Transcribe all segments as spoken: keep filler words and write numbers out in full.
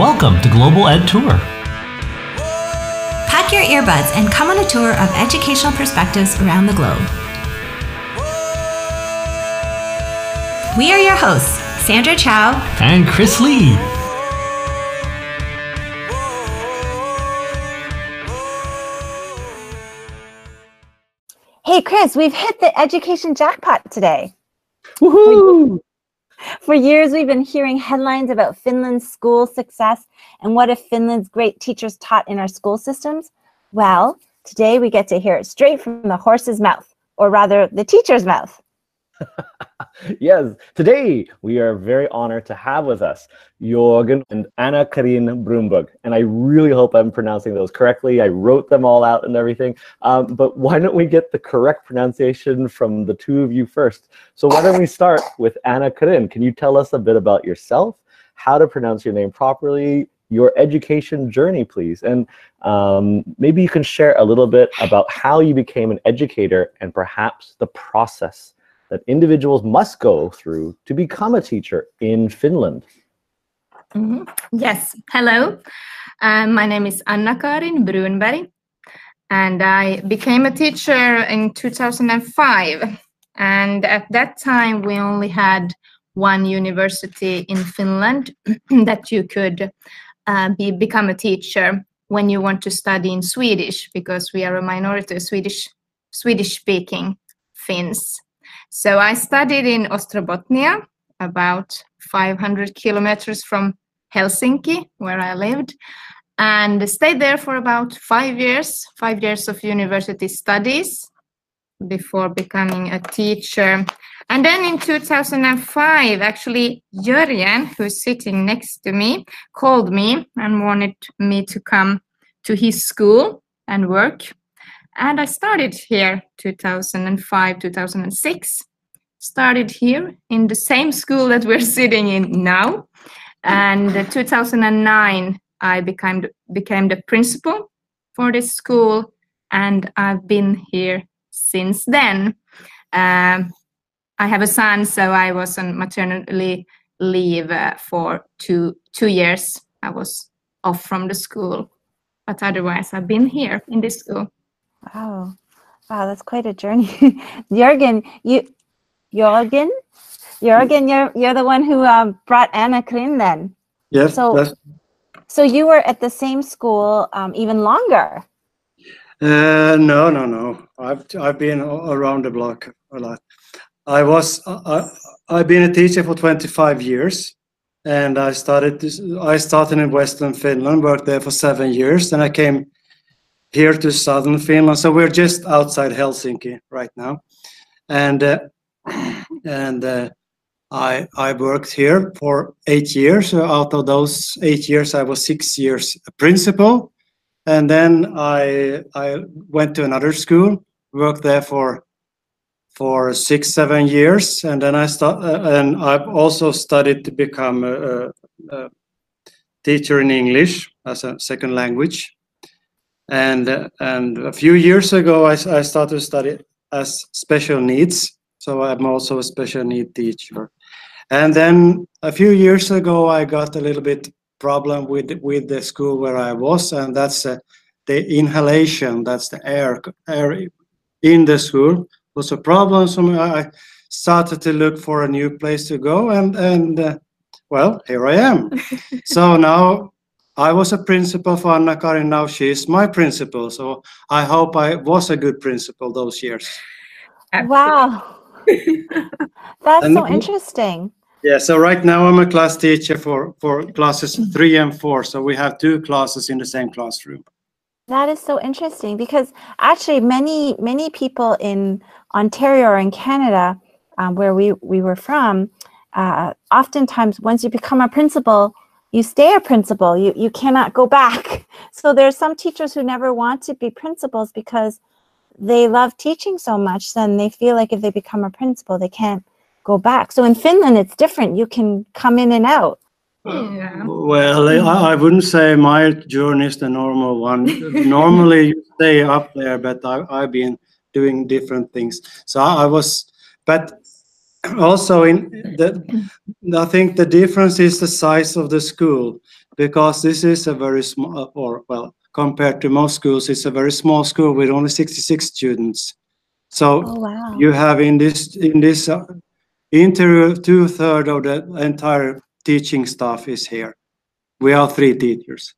Welcome to Global Ed Tour. Pack your earbuds and come on a tour of educational perspectives around the globe. We are your hosts, Sandra Chow and Chris Lee. Hey, Chris, we've hit the education jackpot today. Woohoo! For years, we've been hearing headlines about Finland's school success and what if Finland's great teachers taught in our school systems? Well, today we get to hear it straight from the horse's mouth, or rather the teacher's mouth. Yes, today we are very honored to have with us Jörgen and Anna Karin Brunberg, and I really hope I'm pronouncing those correctly. I wrote them all out and everything, um, but why don't we get the correct pronunciation from the two of you first? So why don't we start with Anna Karin? Can you tell us a bit about yourself, how to pronounce your name properly, your education journey, please, and um, maybe you can share a little bit about how you became an educator and perhaps the process that individuals must go through to become a teacher in Finland. Mm-hmm. Yes, hello. Um, my name is Anna Karin Brunberg, and I became a teacher in two thousand five. And at that time, we only had one university in Finland that you could uh, be, become a teacher when you want to study in Swedish, because we are a minority of Swedish, Swedish-speaking Finns. So I studied in Ostrobothnia, about five hundred kilometers from Helsinki, where I lived, and stayed there for about five years, five years of university studies before becoming a teacher. And then in two thousand five, actually, Jörgen, who's sitting next to me, called me and wanted me to come to his school and work. And I started here two thousand five, two thousand six, started here in the same school that we're sitting in now. And in two thousand nine, I became, became the principal for this school, and I've been here since then. Um, I have a son, so I was on maternity leave uh, for two, two years. I was off from the school, but otherwise I've been here in this school. Wow, wow, that's quite a journey. Jörgen, you, Jörgen, Jörgen, you're you're the one who um, brought Anna Karin then. Yes. So, that's... so you were at the same school um, even longer. Uh, no, no, no. I've I've been around the block a lot. I was I I've been a teacher for twenty-five years, and I started this, I started in Western Finland, worked there for seven years, and I came here to southern Finland, so we're just outside Helsinki right now, and uh, and uh, I I worked here for eight years. So out of those eight years, I was six years a principal, and then I I went to another school, worked there for for six seven years, and then I start uh, and I also studied to become a, a teacher in English as a second language. And and a few years ago, I, I started to study as special needs. So I'm also a special need teacher. And then a few years ago, I got a little bit problem with with the school where I was, and that's uh, the inhalation. That's the air air in the school was a problem. So I started to look for a new place to go, and and uh, well, here I am. So now, I was a principal for Anna Karin, now she is my principal, so I hope I was a good principal those years. Wow, that's and, so interesting. Yeah, so right now I'm a class teacher for, for classes three and four, so we have two classes in the same classroom. That is so interesting, because actually many, many people in Ontario or in Canada, um, where we, we were from, uh, oftentimes once you become a principal, you stay a principal, you, you cannot go back. So there's some teachers who never want to be principals because they love teaching so much, then they feel like if they become a principal, they can't go back. So in Finland, it's different. You can come in and out. Yeah. Well, I, I wouldn't say my journey is the normal one. Normally, you stay up there, but I, I've been doing different things. So I, I was, but also in the I think the difference is the size of the school. because this is a very small, or well, compared to most schools, it's a very small school with only sixty-six students. So oh, wow. you have in this in this uh, interior two-thirds of the entire teaching staff is here. We are three teachers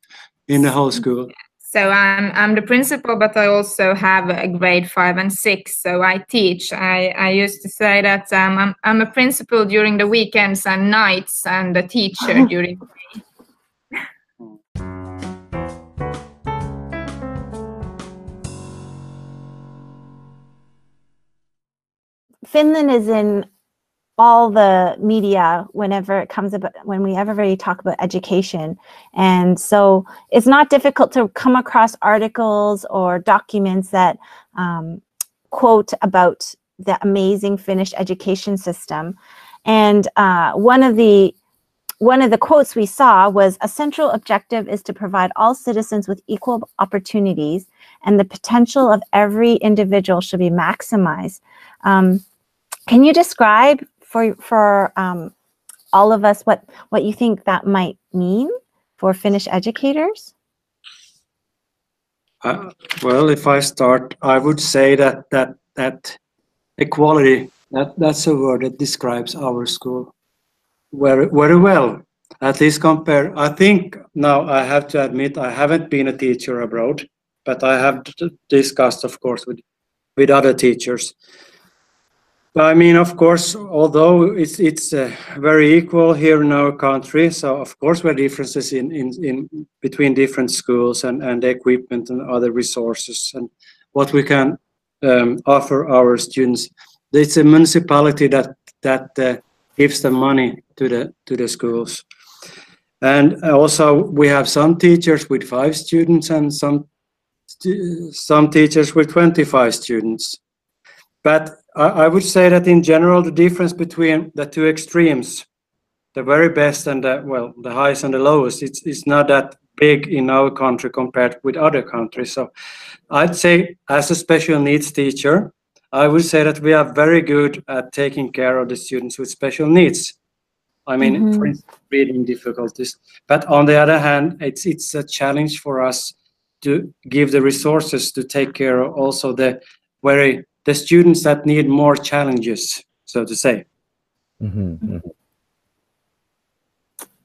in the whole school. So I'm I'm the principal, but I also have a grade five and six. So I teach. I, I used to say that um, I'm I'm a principal during the weekends and nights, and a teacher during the day. Finland is in all the media whenever it comes about, when we ever talk about education. And so it's not difficult to come across articles or documents that um, quote about the amazing Finnish education system. And uh, one of the One of the quotes we saw was, a central objective is to provide all citizens with equal opportunities, and the potential of every individual should be maximized. Um, can you describe for, for um, all of us what, what you think that might mean for Finnish educators? Uh, well, if I start, I would say that, that, that equality, that, that's a word that describes our school. Very, very well, at least compare. I think now I have to admit I haven't been a teacher abroad, but I have discussed, of course, with with other teachers. But I mean, of course, although it's it's uh, very equal here in our country, so of course there are differences in, in in between different schools and and equipment and other resources and what we can um, offer our students. It's a municipality that that. Uh, gives the money to the to the schools, and also we have some teachers with five students and some stu some teachers with twenty-five students. But I, I would say that in general, the difference between the two extremes, the very best and the well, the highest and the lowest, it's it's not that big in our country compared with other countries. So I'd say, as a special needs teacher, I would say that we are very good at taking care of the students with special needs. I mean, mm-hmm. for instance, reading difficulties. But on the other hand, it's it's a challenge for us to give the resources to take care of also the very the students that need more challenges, so to say. Mm-hmm. Mm-hmm.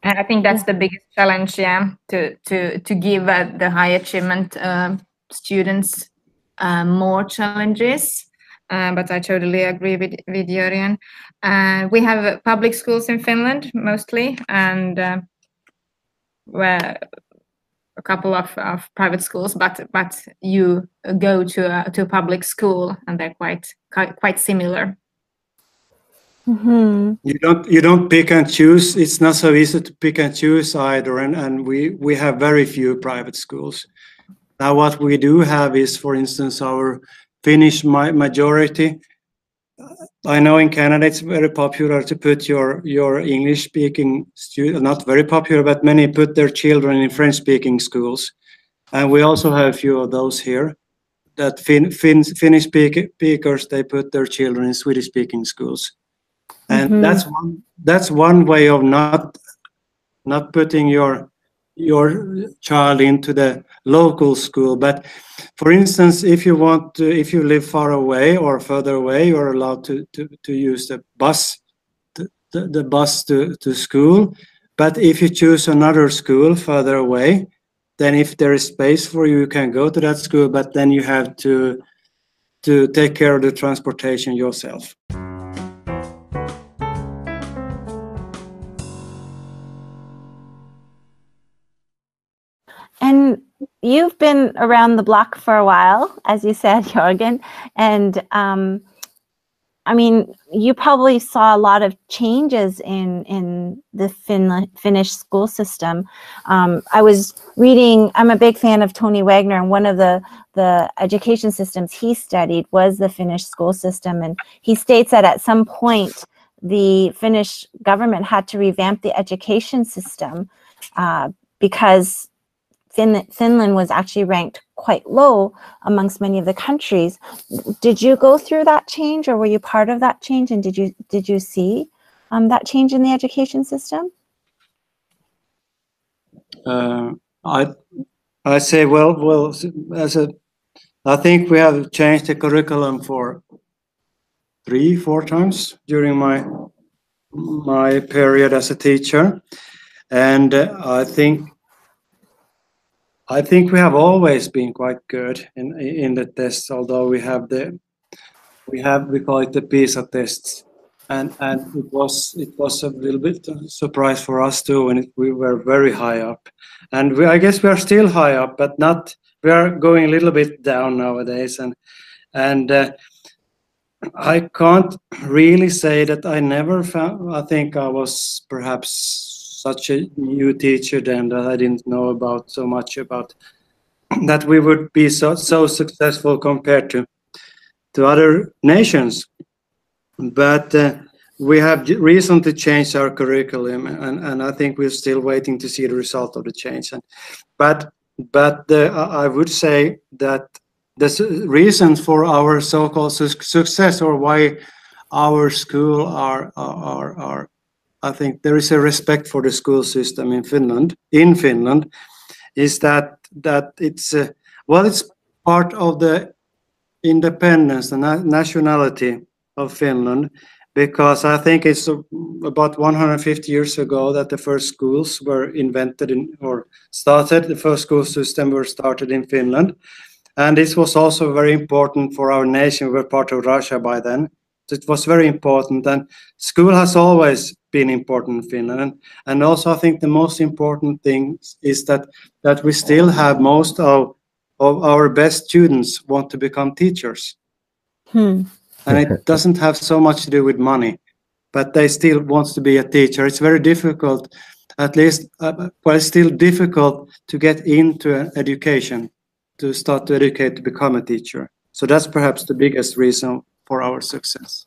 And I think that's the biggest challenge, yeah, to to to give uh, the high achievement uh, students uh, more challenges. Uh, but I totally agree with, with Jörgen. Uh, we have uh, public schools in Finland mostly, and uh, well, a couple of, of private schools. But but you go to a, to a public school, and they're quite quite similar. Mm-hmm. You don't you don't pick and choose. It's not so easy to pick and choose either. And and we we have very few private schools. Now what we do have is, for instance, our Finnish majority. I know in Canada it's very popular to put your your English speaking students, not very popular, but many put their children in French speaking schools, and we also have a few of those here. That fin, fin, Finnish speak, speakers, they put their children in Swedish speaking schools, and mm-hmm. that's one that's one way of not not putting your your child into the local school. But for instance, if you want to, if you live far away or further away, you're allowed to to, to use the bus the, the bus to to school. But if you choose another school further away, then if there is space for you, you can go to that school, but then you have to to take care of the transportation yourself. And you've been around the block for a while, as you said, Jörgen, and um, I mean, you probably saw a lot of changes in in the Finla Finnish school system. Um, I was reading, I'm a big fan of Tony Wagner, and one of the, the education systems he studied was the Finnish school system, and he states that at some point the Finnish government had to revamp the education system uh, because Finland was actually ranked quite low amongst many of the countries. Did you go through that change, or were you part of that change? And did you did you see um, that change in the education system? uh, I I say well well as a I think we have changed the curriculum for three four times during my my period as a teacher, and uh, I think I think we have always been quite good in in the tests, although we have the we have we call it the PISA tests. And and it was it was a little bit of a surprise for us too when it, we were very high up, and we, I guess we are still high up, but not we are going a little bit down nowadays. And and uh, I can't really say that I never found. I think I was perhaps such a new teacher then that I didn't know about so much about that we would be so so successful compared to to other nations. But uh, we have recently changed our curriculum, and, and I think we're still waiting to see the result of the change. And, but but the, I would say that the su- reason for our so-called su- success, or why our school are, are, are, are, I think there is a respect for the school system in Finland, in Finland, is that, that it's, uh, well, it's part of the independence, the na- nationality of Finland, because I think it's about one hundred fifty years ago that the first schools were invented in, or started, the first school system were started in Finland. And this was also very important for our nation. We were part of Russia by then. So it was very important, and school has always been important in Finland. And, and also I think the most important thing is that, that we still have most of, of our best students want to become teachers. Hmm. And it doesn't have so much to do with money, but they still want to be a teacher. It's very difficult, at least, uh, well, it's still difficult to get into an education, to start to educate, to become a teacher. So that's perhaps the biggest reason for our success.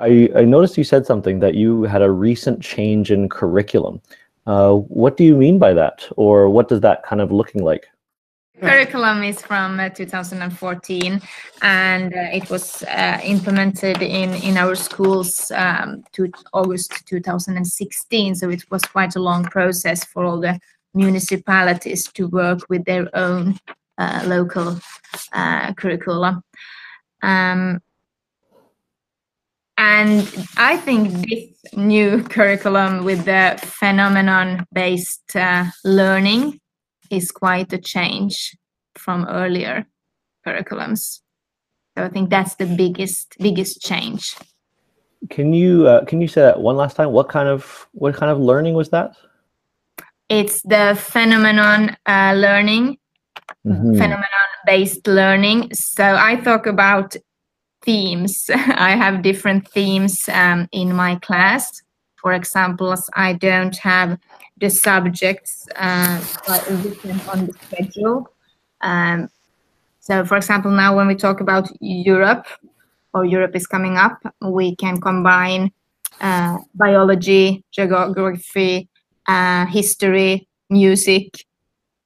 I, I noticed you said something, that you had a recent change in curriculum. Uh, what do you mean by that, or what does that kind of looking like? Curriculum is from uh, two thousand fourteen, and uh, it was uh, implemented in, in our schools um, to August two thousand sixteen. So it was quite a long process for all the municipalities to work with their own uh, local uh, curricula. Um, And I think this new curriculum with the phenomenon-based uh, learning is quite a change from earlier curriculums. So I think that's the biggest biggest change. Can you uh, can you say that one last time? What kind of what kind of learning was that? It's the phenomenon uh, learning, mm-hmm. phenomenon-based learning. So I talk about themes. I have different themes um, in my class. For example, I don't have the subjects uh, written on the schedule. Um, so, for example, now when we talk about Europe, or Europe is coming up, we can combine uh, biology, geography, uh, history, music,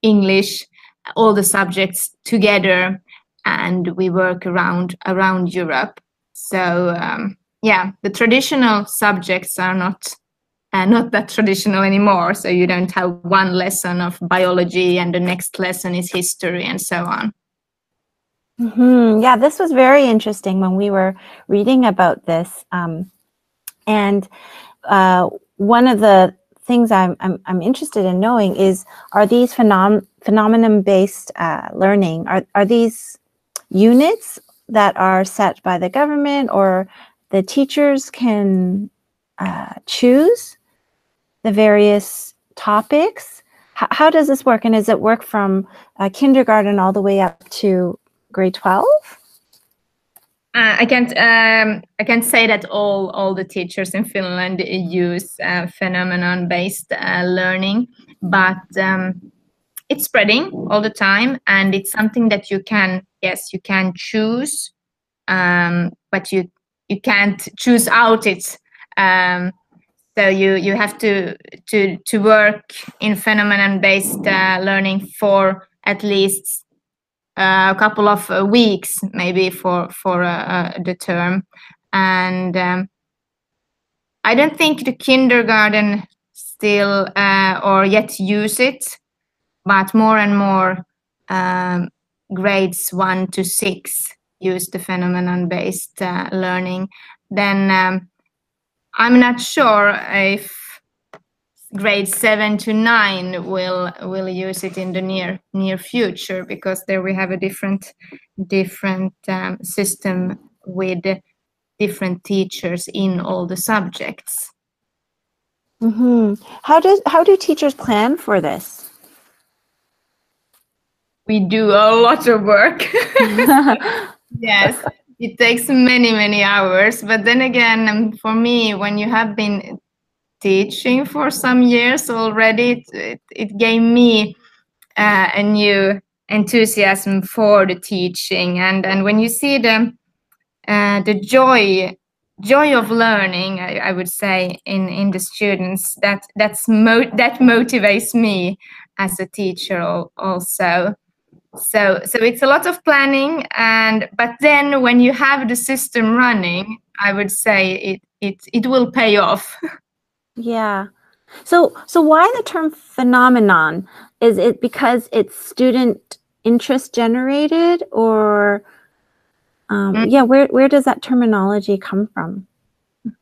English, all the subjects together. And we work around around Europe. So um, yeah, the traditional subjects are not uh, not that traditional anymore. So you don't have one lesson of biology and the next lesson is history and so on. Mm-hmm. Yeah, this was very interesting when we were reading about this. Um, and uh, one of the things I'm, I'm I'm interested in knowing is, are these phenom- phenomenon-based uh, learning? Are are these units that are set by the government, or the teachers can uh, choose the various topics? H- how does this work, and does it work from uh, kindergarten all the way up to grade twelve? Uh, I can't um, I can't say that all all the teachers in Finland use uh, phenomenon-based uh, learning, but um, it's spreading all the time, and it's something that you can. Yes, you can choose, um, but you you can't choose out it. Um, so you you have to to to work in phenomenon-based uh, learning for at least uh, a couple of uh, weeks, maybe for for uh, uh, the term, And um, I don't think the kindergarten still uh, or yet use it, but more and more um, grades one to six use the phenomenon-based uh, learning. Then um, I'm not sure if grade seven to nine will will use it in the near near future, because there we have a different different um, system with different teachers in all the subjects. Mm-hmm. How does how do teachers plan for this? We do a lot of work. Yes, it takes many many hours. But then again, um, for me, when you have been teaching for some years already, it, it, it gave me uh, a new enthusiasm for the teaching, and and when you see the uh, the joy joy of learning, I, I would say in in the students, that that's mo- that motivates me as a teacher also. So so it's a lot of planning, and but then when you have the system running, I would say it it it will pay off. Yeah. So so why the term phenomenon? Is it because it's student interest generated, or um, mm. yeah, where where does that terminology come from?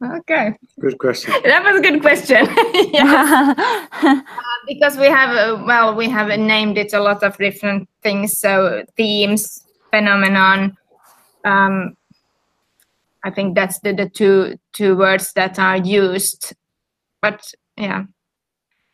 Okay. Good question. That was a good question. uh, because we have uh, well we have named it a lot of different things, so themes, phenomenon, um, I think that's the, the two two words that are used. But yeah,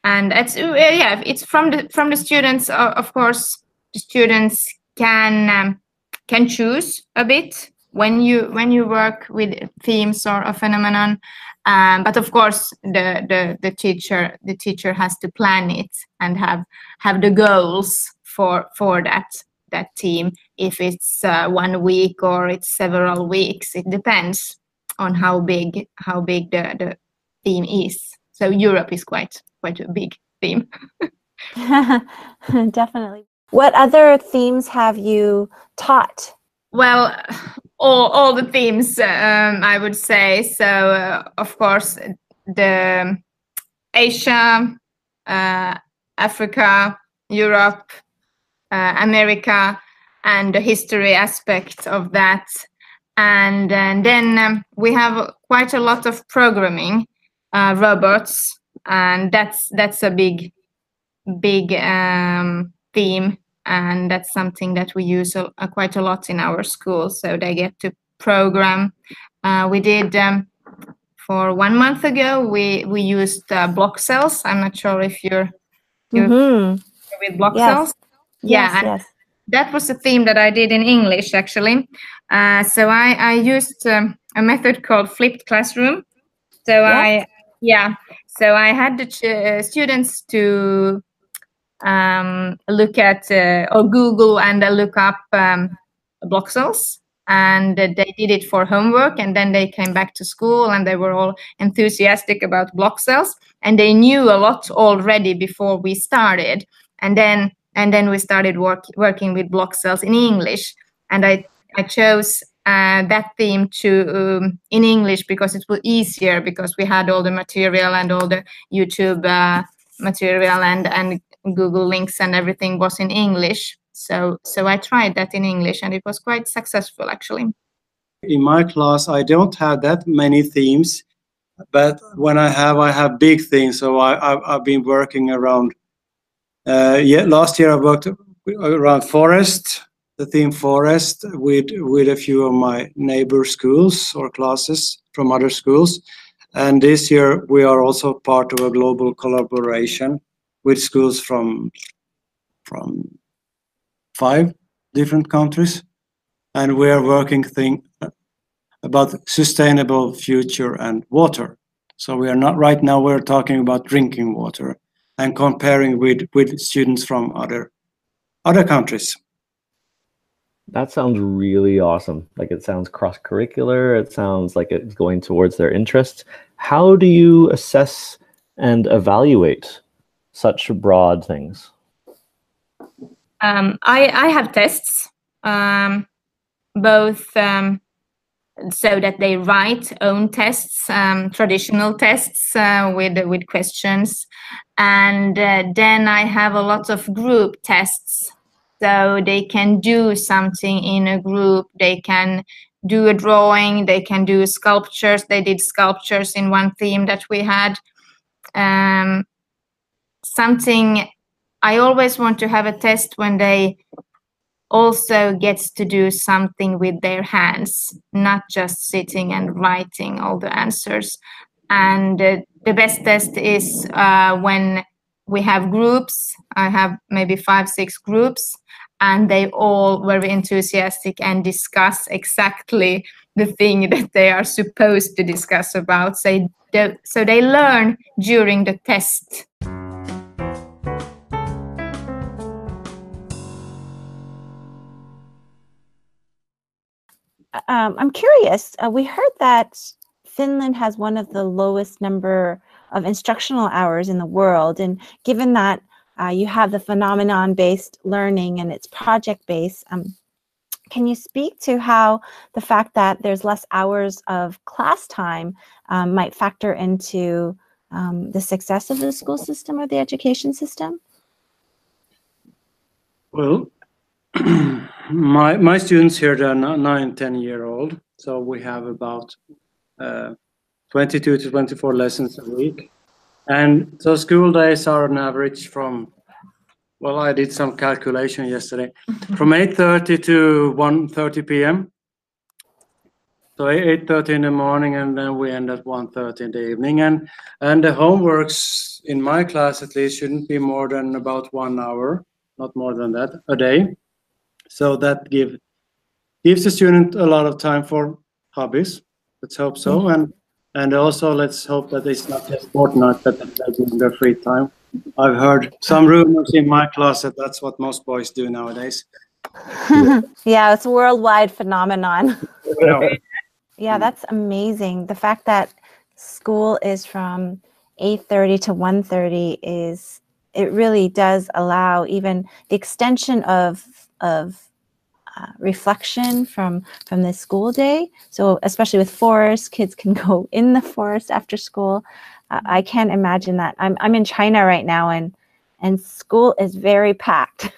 and it's uh, yeah, it's from the from the students. Uh, of course, the students can um, can choose a bit when you when you work with themes or a phenomenon. Um, but of course, the, the the teacher the teacher has to plan it and have have the goals for for that that theme. If it's uh, one week or it's several weeks, it depends on how big how big the, the theme is. So Europe is quite quite a big theme. Definitely. What other themes have you taught? Well, all all the themes, um, I would say. So uh, of course the Asia, uh, Africa, Europe, uh, America, and the history aspect of that. And, and then um, we have quite a lot of programming. Uh, robots, and that's that's a big big um, theme, and that's something that we use a, a quite a lot in our school, so they get to program. Uh, we did um, for one month ago we we used uh, block cells. I'm not sure if you're, you're mm-hmm. with block yes. cells. Yeah, yes, yes. That was a theme that I did in English actually. Uh, so I, I used um, a method called flipped classroom. So yes. I Yeah, so I had the ch- uh, students to um, look at uh, or Google and uh, look up um, block cells, and uh, they did it for homework, and then they came back to school and they were all enthusiastic about block cells, and they knew a lot already before we started, and then and then we started work, working with block cells in English, and I I chose. Uh, that theme to um, in English because it was easier, because we had all the material and all the YouTube uh, material and and Google links and everything was in English. So so I tried that in English and it was quite successful actually. In my class I don't have that many themes, but when I have I have big themes. So I I've, I've been working around. Uh, yeah, last year I worked around forest. The theme forest with with a few of my neighbor schools or classes from other schools, and this year we are also part of a global collaboration with schools from from five different countries, and we are working thing about sustainable future and water. So we are not right now we're talking about drinking water and comparing with with students from other other countries. That sounds really awesome. Like it sounds cross-curricular. It sounds like it's going towards their interests. How do you assess and evaluate such broad things? Um, I, I have tests, um, both um, so that they write own tests, um, traditional tests uh, with with questions. And uh, then I have a lot of group tests. So they can do something in a group. They can do a drawing. They can do sculptures. They did sculptures in one theme that we had. Um, something I always want to have a test when they also gets to do something with their hands, not just sitting and writing all the answers. And uh, the best test is uh, when we have groups. I have maybe five, six groups, and they all were enthusiastic and discuss exactly the thing that they are supposed to discuss about. So they, so they learn during the test. Um, I'm curious, uh, we heard that Finland has one of the lowest number of instructional hours in the world. And given that uh, you have the phenomenon-based learning and it's project-based, um, can you speak to how the fact that there's less hours of class time um, might factor into um, the success of the school system or the education system? Well, my my students here, they're nine, ten year old, so we have about uh, twenty-two to twenty-four lessons a week, and so school days are on average from, well, I did some calculation yesterday, from eight thirty to one thirty p m So eight thirty in the morning, and then we end at one thirty in the evening, and and the homeworks in my class at least shouldn't be more than about one hour, not more than that a day. So that give, gives the student a lot of time for hobbies. Let's hope so. Mm-hmm. And and also let's hope that it's not just Fortnite that they play in their free time. I've heard some rumors in my class that that's what most boys do nowadays. Yeah, yeah, it's a worldwide phenomenon. Yeah. Yeah, that's amazing. The fact that school is from eight thirty to one thirty is, it really does allow even the extension of of uh, reflection from from the school day. So especially with forest, kids can go in the forest after school. Uh, I can't imagine that. I'm, I'm in China right now, and and school is very packed.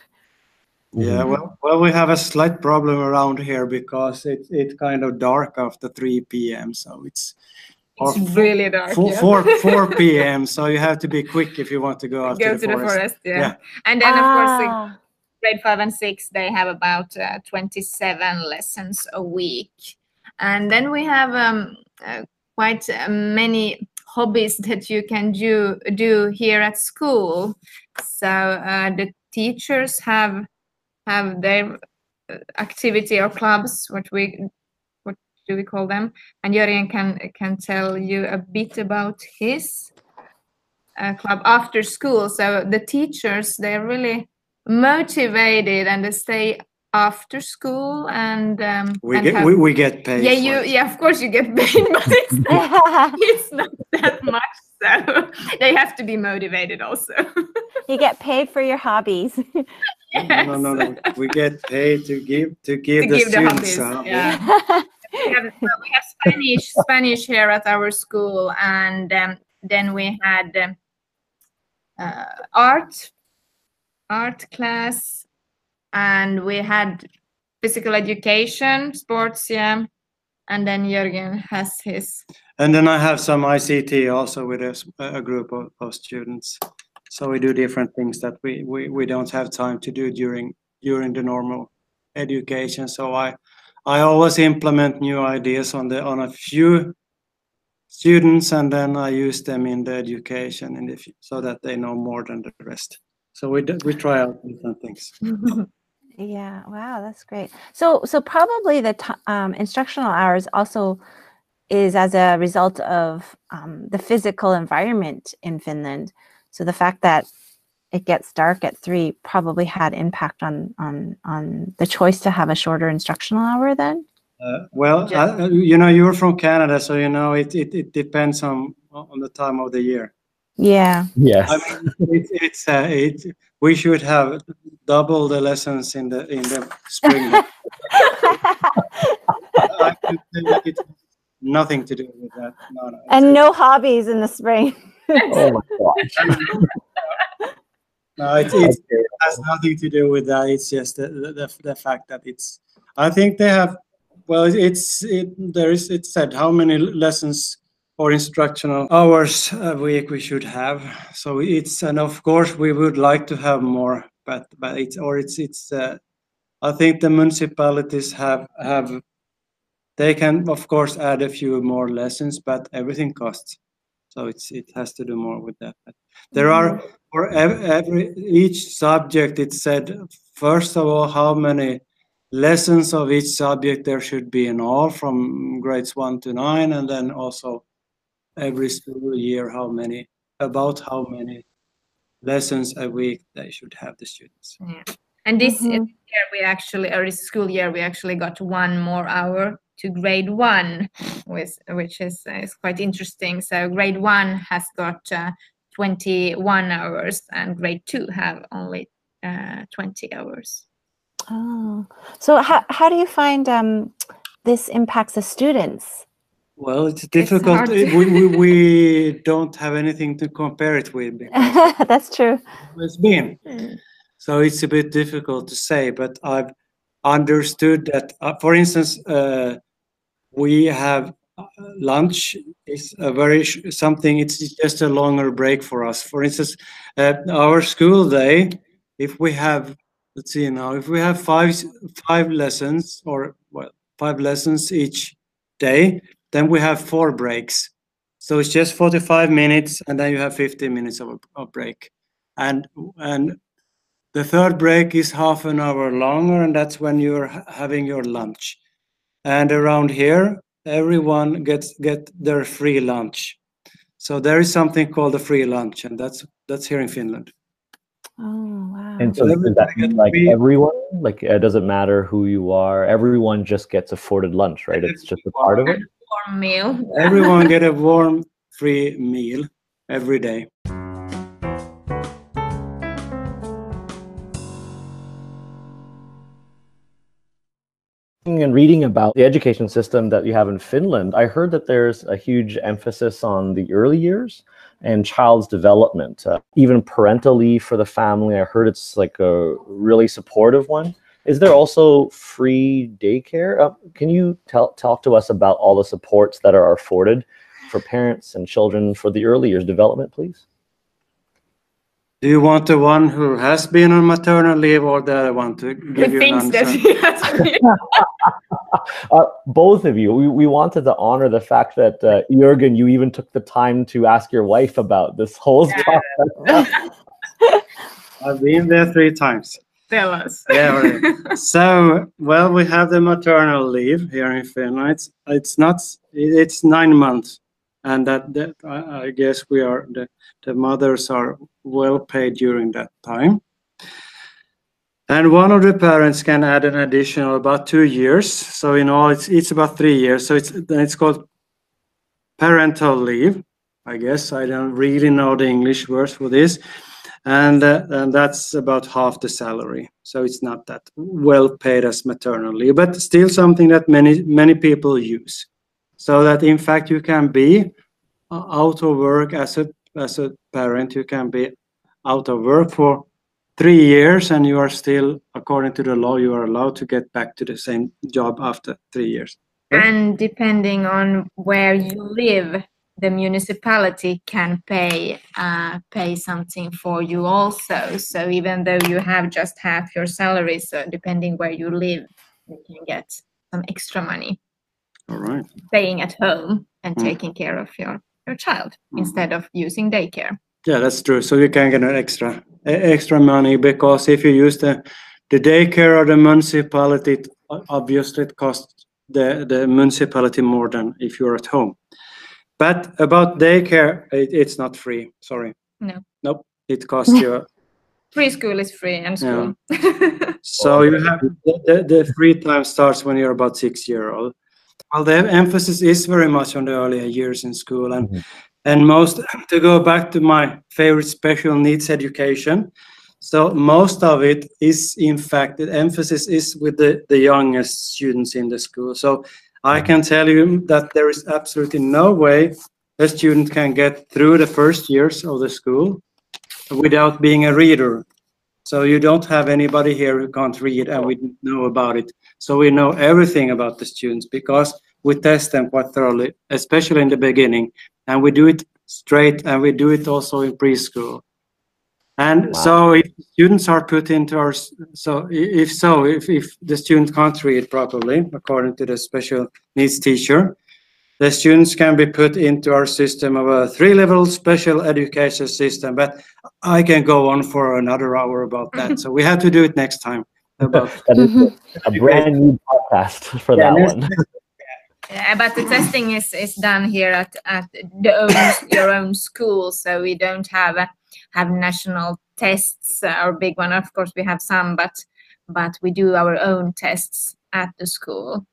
Yeah, well, well, we have a slight problem around here because it's it kind of dark after three p m So it's, it's really dark. four, yeah. four, four p m So you have to be quick if you want to go after go the to forest. the forest. Yeah, yeah. And then ah. of course. It, grade five and six, they have about uh, twenty-seven lessons a week. And then we have um, uh, quite uh, many hobbies that you can do, do here at school. So uh, the teachers have have their activity or clubs, what we what do we call them? And Jörgen can, can tell you a bit about his uh, club after school. So the teachers, they're really motivated, and they stay after school, and um we and get have, we, we get paid. Yeah, you it. yeah, of course you get paid, but it's not, it's not that much, so they have to be motivated also. You get paid for your hobbies. Yes. no, no, no no we get paid to give to give to the give students the hobbies, yeah. we, have, so we have Spanish Spanish here at our school, and um, then we had um, uh, art art class, and we had physical education, sports, yeah, and then Jörgen has his. And then I have some I C T also with a, a group of, of students. So we do different things that we, we, we don't have time to do during during the normal education. So I I always implement new ideas on the on a few students, and then I use them in the education in the, so that they know more than the rest. So we do, we try out different things. Yeah, wow, that's great. So so probably the t um, instructional hours also is as a result of um, the physical environment in Finland. So the fact that it gets dark at three probably had impact on on on the choice to have a shorter instructional hour then. Uh, well, yeah. I, you know, you're from Canada, so you know it it, it depends on on the time of the year. Yeah. Yes. I mean, it, it's uh, it. We should have double the lessons in the in the spring. I could say that It's nothing to do with that. No, no, and no it. hobbies in the spring. Oh my gosh. No, it, it has nothing to do with that. It's just the, the, the fact that it's, I think they have, well, it's, it, there is, it said how many lessons or instructional hours a week we should have. So it's, and of course we would like to have more, but, but it's, or it's, it's, uh, I think the municipalities have, have, they can of course add a few more lessons, but everything costs. So it's, it has to do more with that. But there are, for every, each subject, it said, first of all, how many lessons of each subject there should be in all from grades one to nine, and then also every school year, how many, about how many lessons a week they should have the students. Yeah. And this mm-hmm. year we actually, or this school year, we actually got one more hour to grade one, with, which is, uh, is quite interesting. So grade one has got uh, twenty-one hours and grade two have only uh, twenty hours. Oh, so how, how do you find um, this impacts the students? Well, it's difficult. It's we, we, we don't have anything to compare it with. That's true. It's been. Mm. So it's a bit difficult to say, but I've understood that, uh, for instance, uh, we have uh, lunch is a very sh something, it's just a longer break for us. For instance, at our school day, if we have, let's see now, if we have five, five lessons or well, five lessons each day, then we have four breaks. So it's just forty-five minutes, and then you have fifteen minutes of a of break. And, and the third break is half an hour longer, and that's when you're ha having your lunch. And around here, everyone gets get their free lunch. So there is something called a free lunch, and that's that's here in Finland. Oh wow! And so, so does that mean like free... everyone? Like it doesn't matter who you are. Everyone just gets afforded lunch, right? It's just a part of it. Warm meal. Everyone get a warm, free meal every day. And reading about the education system that you have in Finland, I heard that there's a huge emphasis on the early years and child's development, uh, even parental leave for the family. I heard it's like a really supportive one. Is there also free daycare? Uh, can you tell, talk to us about all the supports that are afforded for parents and children for the early years development, please? Do you want the one who has been on maternal leave or the other one to give you an answer? uh, both of you. We, we wanted to honor the fact that, uh, Jörgen, you even took the time to ask your wife about this whole yeah. stuff. I've been there three times. Tell us. Yeah, right. So, well, we have the maternal leave here in Finland. It's, it's not, it's nine months. And that, that I guess we are, the, the mothers are well paid during that time. And one of the parents can add an additional about two years. So in all, it's, it's about three years. So it's, it's called parental leave, I guess. I don't really know the English words for this. And, uh, and that's about half the salary. So it's not that well paid as maternal leave, but still something that many, many people use. So that in fact you can be out of work as a as a parent, you can be out of work for three years and you are still, according to the law, you are allowed to get back to the same job after three years. And depending on where you live, the municipality can pay uh, pay something for you also. So even though you have just half your salary, so depending where you live, you can get some extra money. All right. Staying at home and mm. taking care of your, your child mm. instead of using daycare. Yeah, that's true. So you can get an extra extra money because if you use the, the daycare or the municipality, obviously it costs the, the municipality more than if you're at home. But about daycare, it, it's not free. Sorry. No. Nope. It costs you. Preschool is free and school. Yeah. So you have the, the free time starts when you're about six year old. Well, the emphasis is very much on the earlier years in school, and mm-hmm. and most, to go back to my favorite special needs education, so most of it is in fact the emphasis is with the, the youngest students in the school. So I can tell you that there is absolutely no way a student can get through the first years of the school without being a reader. So you don't have anybody here who can't read, and we know about it. So we know everything about the students because we test them quite thoroughly, especially in the beginning. And we do it straight, and we do it also in preschool. And wow. so if students are put into our, so if so, if, if the student can't read properly, according to the special needs teacher, the students can be put into our system of a three-level special education system. But I can go on for another hour about that. So we have to do it next time. About that is mm-hmm. a brand new podcast for yeah, that one. Yeah, but the testing is, is done here at, at the own, your own school, so we don't have a, have national tests, uh, our big one. Of course, we have some, but but we do our own tests at the school.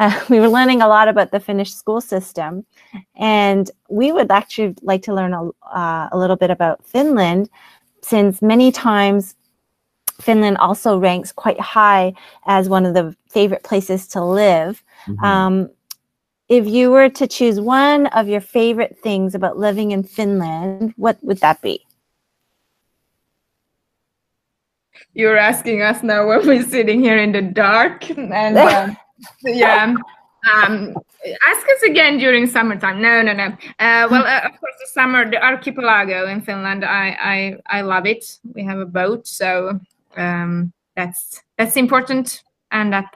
Uh, we were learning a lot about the Finnish school system, and we would actually like to learn a, uh, a little bit about Finland, since many times Finland also ranks quite high as one of the favorite places to live. Mm-hmm. Um, if you were to choose one of your favorite things about living in Finland, what would that be? You're asking us now when we're sitting here in the dark. And uh, yeah. Um, ask us again during summertime. No, no, no. Uh, well, uh, of course, the summer, the archipelago in Finland, I, I, I love it. We have a boat, so um, that's that's important, and that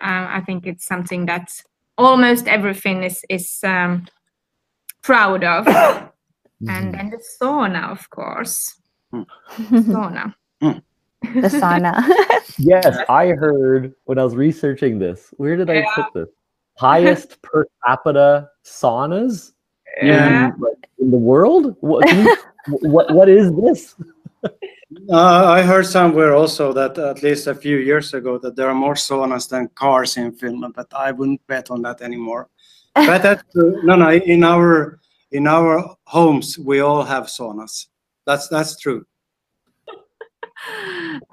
uh, I think it's something that almost every Finn is is um, proud of. And then the sauna, of course. Sauna. The sauna. Yes, I heard when I was researching this. Where did I yeah. put this? Highest per capita saunas yeah. in, like, in the world? What, can you, what, what is this? uh, I heard somewhere also that at least a few years ago that there are more saunas than cars in Finland, but I wouldn't bet on that anymore. But that's, uh, no, no, in our in our homes we all have saunas. That's that's true.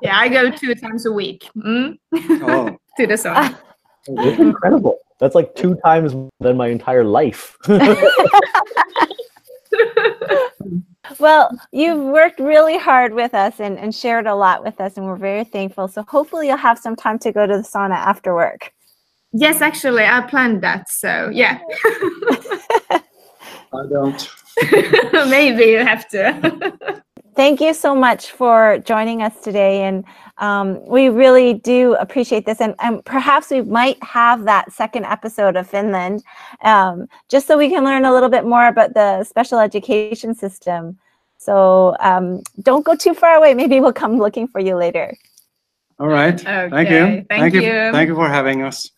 Yeah, I go two times a week mm? oh. to the sauna. It's incredible. That's like two times more than my entire life. Well, you've worked really hard with us and, and shared a lot with us, and we're very thankful. So hopefully you'll have some time to go to the sauna after work. Yes, actually, I planned that. So, yeah. I don't. Maybe you have to. Thank you so much for joining us today, and um, we really do appreciate this, and, and perhaps we might have that second episode of Finland, um, just so we can learn a little bit more about the special education system. So um, don't go too far away. Maybe we'll come looking for you later. All right. Okay. Thank you. Thank, Thank you. you. Thank you for having us.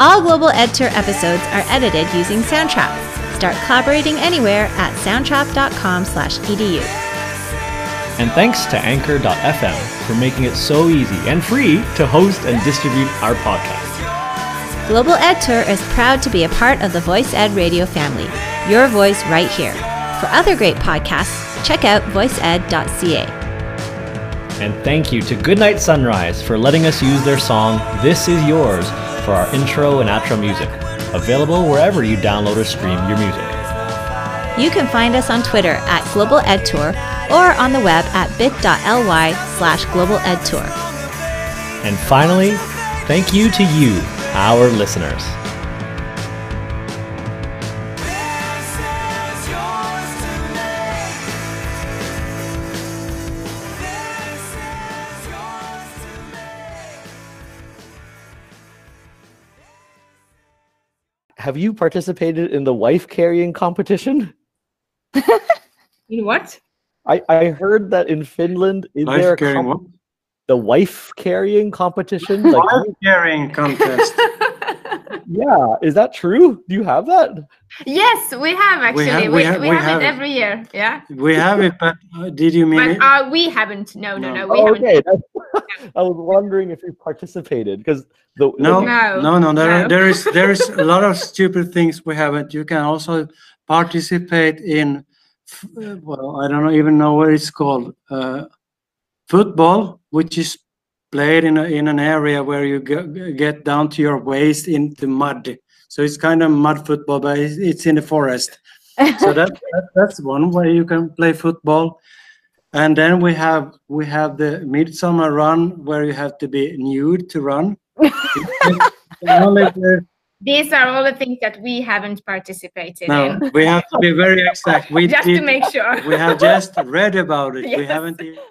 All Global Ed Tour episodes are edited using Soundtrap. Start collaborating anywhere at soundtrap dot com slash e d u. And thanks to anchor dot f m for making it so easy and free to host and distribute our podcast. Global Ed Tour is proud to be a part of the Voice Ed Radio family. Your voice right here. For other great podcasts, check out voice ed dot c a. And thank you to Goodnight Sunrise for letting us use their song, This Is Yours, for our intro and outro music. Available wherever you download or stream your music. You can find us on Twitter at Global Ed Tour or on the web at bit dot l y slash Global Ed Tour. And finally, thank you to you, our listeners. Have you participated in the wife carrying competition? In what? I, I heard that in Finland is wife there a carrying what? The wife carrying competition? Wife like, carrying contest. Yeah, is that true? Do you have that? Yes, we have actually. We have, we have, we, we have, have it, it every year. Yeah. We have it, but uh, did you mean? But, it? Uh, we haven't. No, no, no. no we oh, okay. I was wondering if you participated because. The, no, no, no, no. There, no. there is, there is a lot of stupid things we haven't. You can also participate in, well, I don't even know what it's called, uh, football, which is played in a, in an area where you get down to your waist in the mud. So it's kind of mud football, but it's in the forest. So that, that that's one way you can play football. And then we have we have the midsummer run where you have to be nude to run. These are all the things that we haven't participated no, in. We have to be very exact. We just did, to make sure. We have just read about it. Yes. We haven't.